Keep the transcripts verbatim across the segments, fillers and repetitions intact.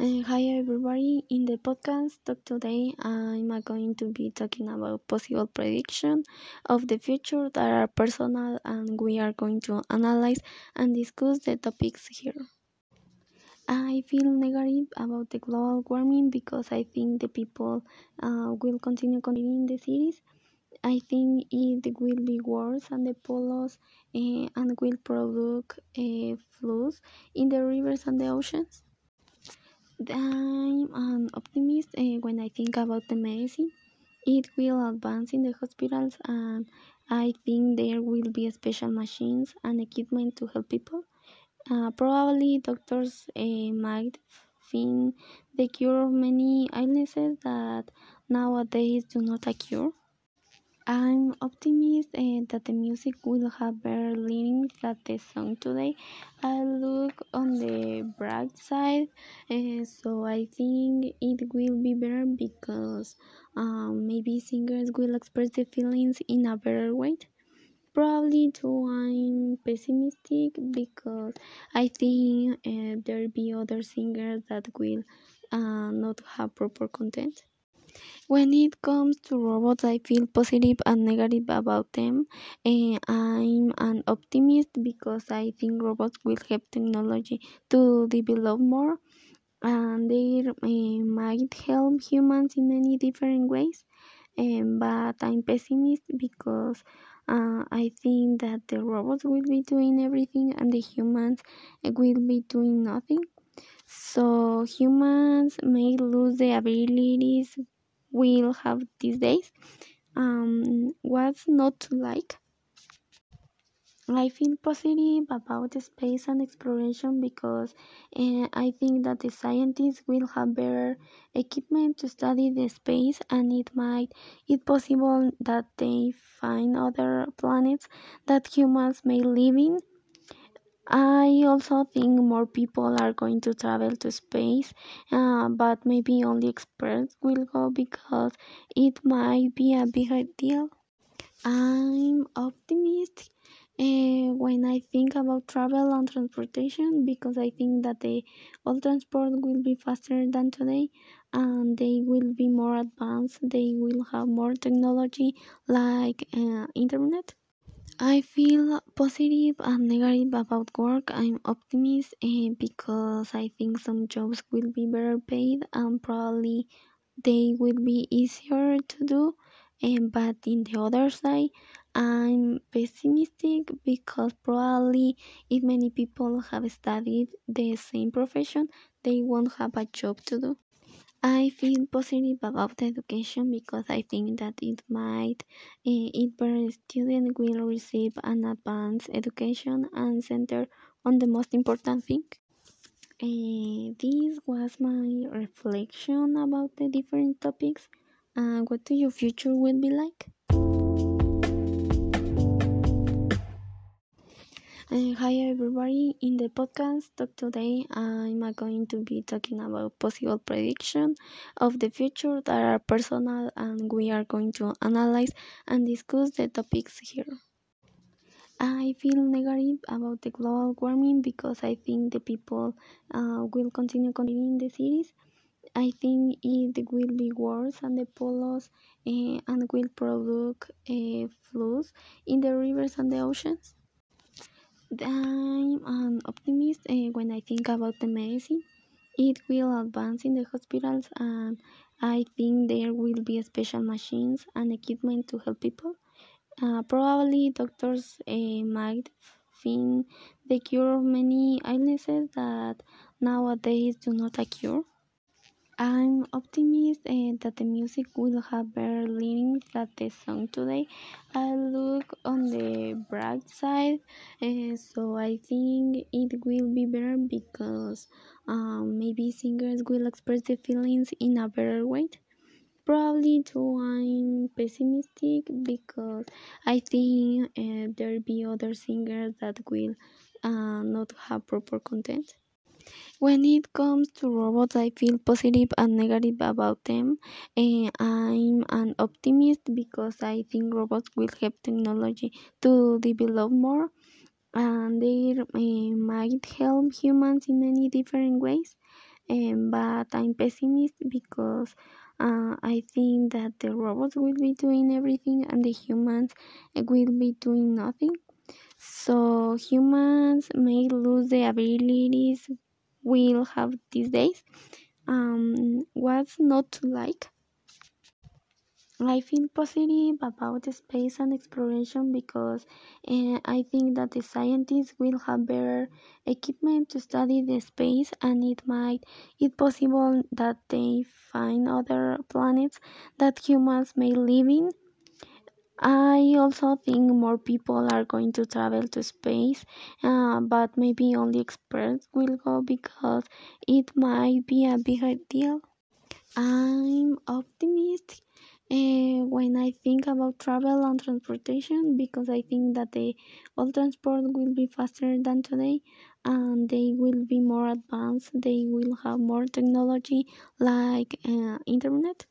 Uh, hi everybody, in the podcast talk today I'm going to be talking about possible predictions of the future that are personal, and we are going to analyze and discuss the topics here. I feel negative about the global warming because I think the people uh, will continue contaminating the cities. I think it will be worse than the polos uh, and will produce uh, floods in the rivers and the oceans. I'm an optimist uh, when I think about the medicine. It will advance in the hospitals, and I think there will be special machines and equipment to help people. Uh, probably doctors uh, might find the cure of many illnesses that nowadays do not occur. I'm optimistic uh, that the music will have better lyrics than the song today. I look on the bright side, uh, so I think it will be better because um, maybe singers will express the feelings in a better way. Probably too, I'm pessimistic because I think uh, there'll be other singers that will uh, not have proper content. When it comes to robots, I feel positive and negative about them. Uh, I'm an optimist because I think robots will help technology to develop more, and they uh, might help humans in many different ways. Um, but I'm pessimist because uh, I think that the robots will be doing everything and the humans will be doing nothing. So humans may lose the abilities we'll have these days. Um, what's not to like? I feel positive about space and exploration because uh, I think that the scientists will have better equipment to study the space, and it might it's possible that they find other planets that humans may live in. I also think more people are going to travel to space, uh, but maybe only experts will go because it might be a big deal. I'm optimistic uh, when I think about travel and transportation because I think that the old transport will be faster than today, and they will be more advanced. They will have more technology like uh, internet. I feel positive and negative about work. I'm optimistic eh, because I think some jobs will be better paid and probably they will be easier to do. Eh, but in the other side, I'm pessimistic because probably if many people have studied the same profession, they won't have a job to do. I feel positive about the education because I think that it might, uh, it better students will receive an advanced education and center on the most important thing. Uh, this was my reflection about the different topics. Uh, what do your future will be like? Uh, hi everybody, in the podcast talk today I'm going to be talking about possible predictions of the future that are personal, and we are going to analyze and discuss the topics here. I feel negative about the global warming because I think the people uh, will continue contaminating the cities. I think it will be worse than the polos uh, and will produce uh, floods in the rivers and the oceans. I'm an optimist uh, when I think about the medicine. It will advance in the hospitals, and I think there will be special machines and equipment to help people. Uh, probably doctors uh, might find the cure of many illnesses that nowadays do not occur. I'm optimistic uh, that the music will have better lyrics than the song today. I look on the bright side, uh, so I think it will be better because um, maybe singers will express the feelings in a better way. Probably too, I'm pessimistic because I think uh, there'll be other singers that will uh, not have proper content. When it comes to robots, I feel positive and negative about them. Uh, I'm an optimist because I think robots will help technology to develop more, and they uh, might help humans in many different ways. Um, but I'm pessimistic because uh, I think that the robots will be doing everything and the humans will be doing nothing. So humans may lose the abilities we'll have these days. Um, what's not to like? I feel positive about space and exploration because uh, I think that the scientists will have better equipment to study the space, and it might it possible that they find other planets that humans may live in. I also think more people are going to travel to space, uh, but maybe only experts will go because it might be a big deal. I'm optimistic Uh, when I think about travel and transportation, because I think that the all transport will be faster than today, and they will be more advanced. They will have more technology like uh, internet.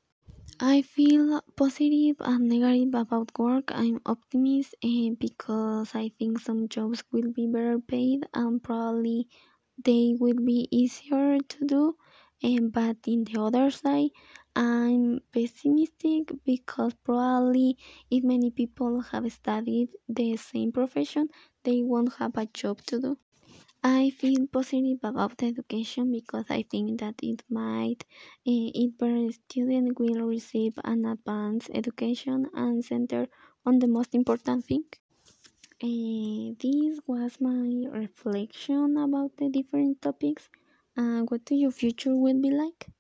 I feel positive and negative about work. I'm optimist uh, because I think some jobs will be better paid and probably they will be easier to do. Um, but in the other side, I'm pessimistic because probably if many people have studied the same profession, they won't have a job to do. I feel positive about the education because I think that it might, uh, it better students will receive an advanced education and center on the most important thing. Uh, this was my reflection about the different topics. Uh, what do your future will be like?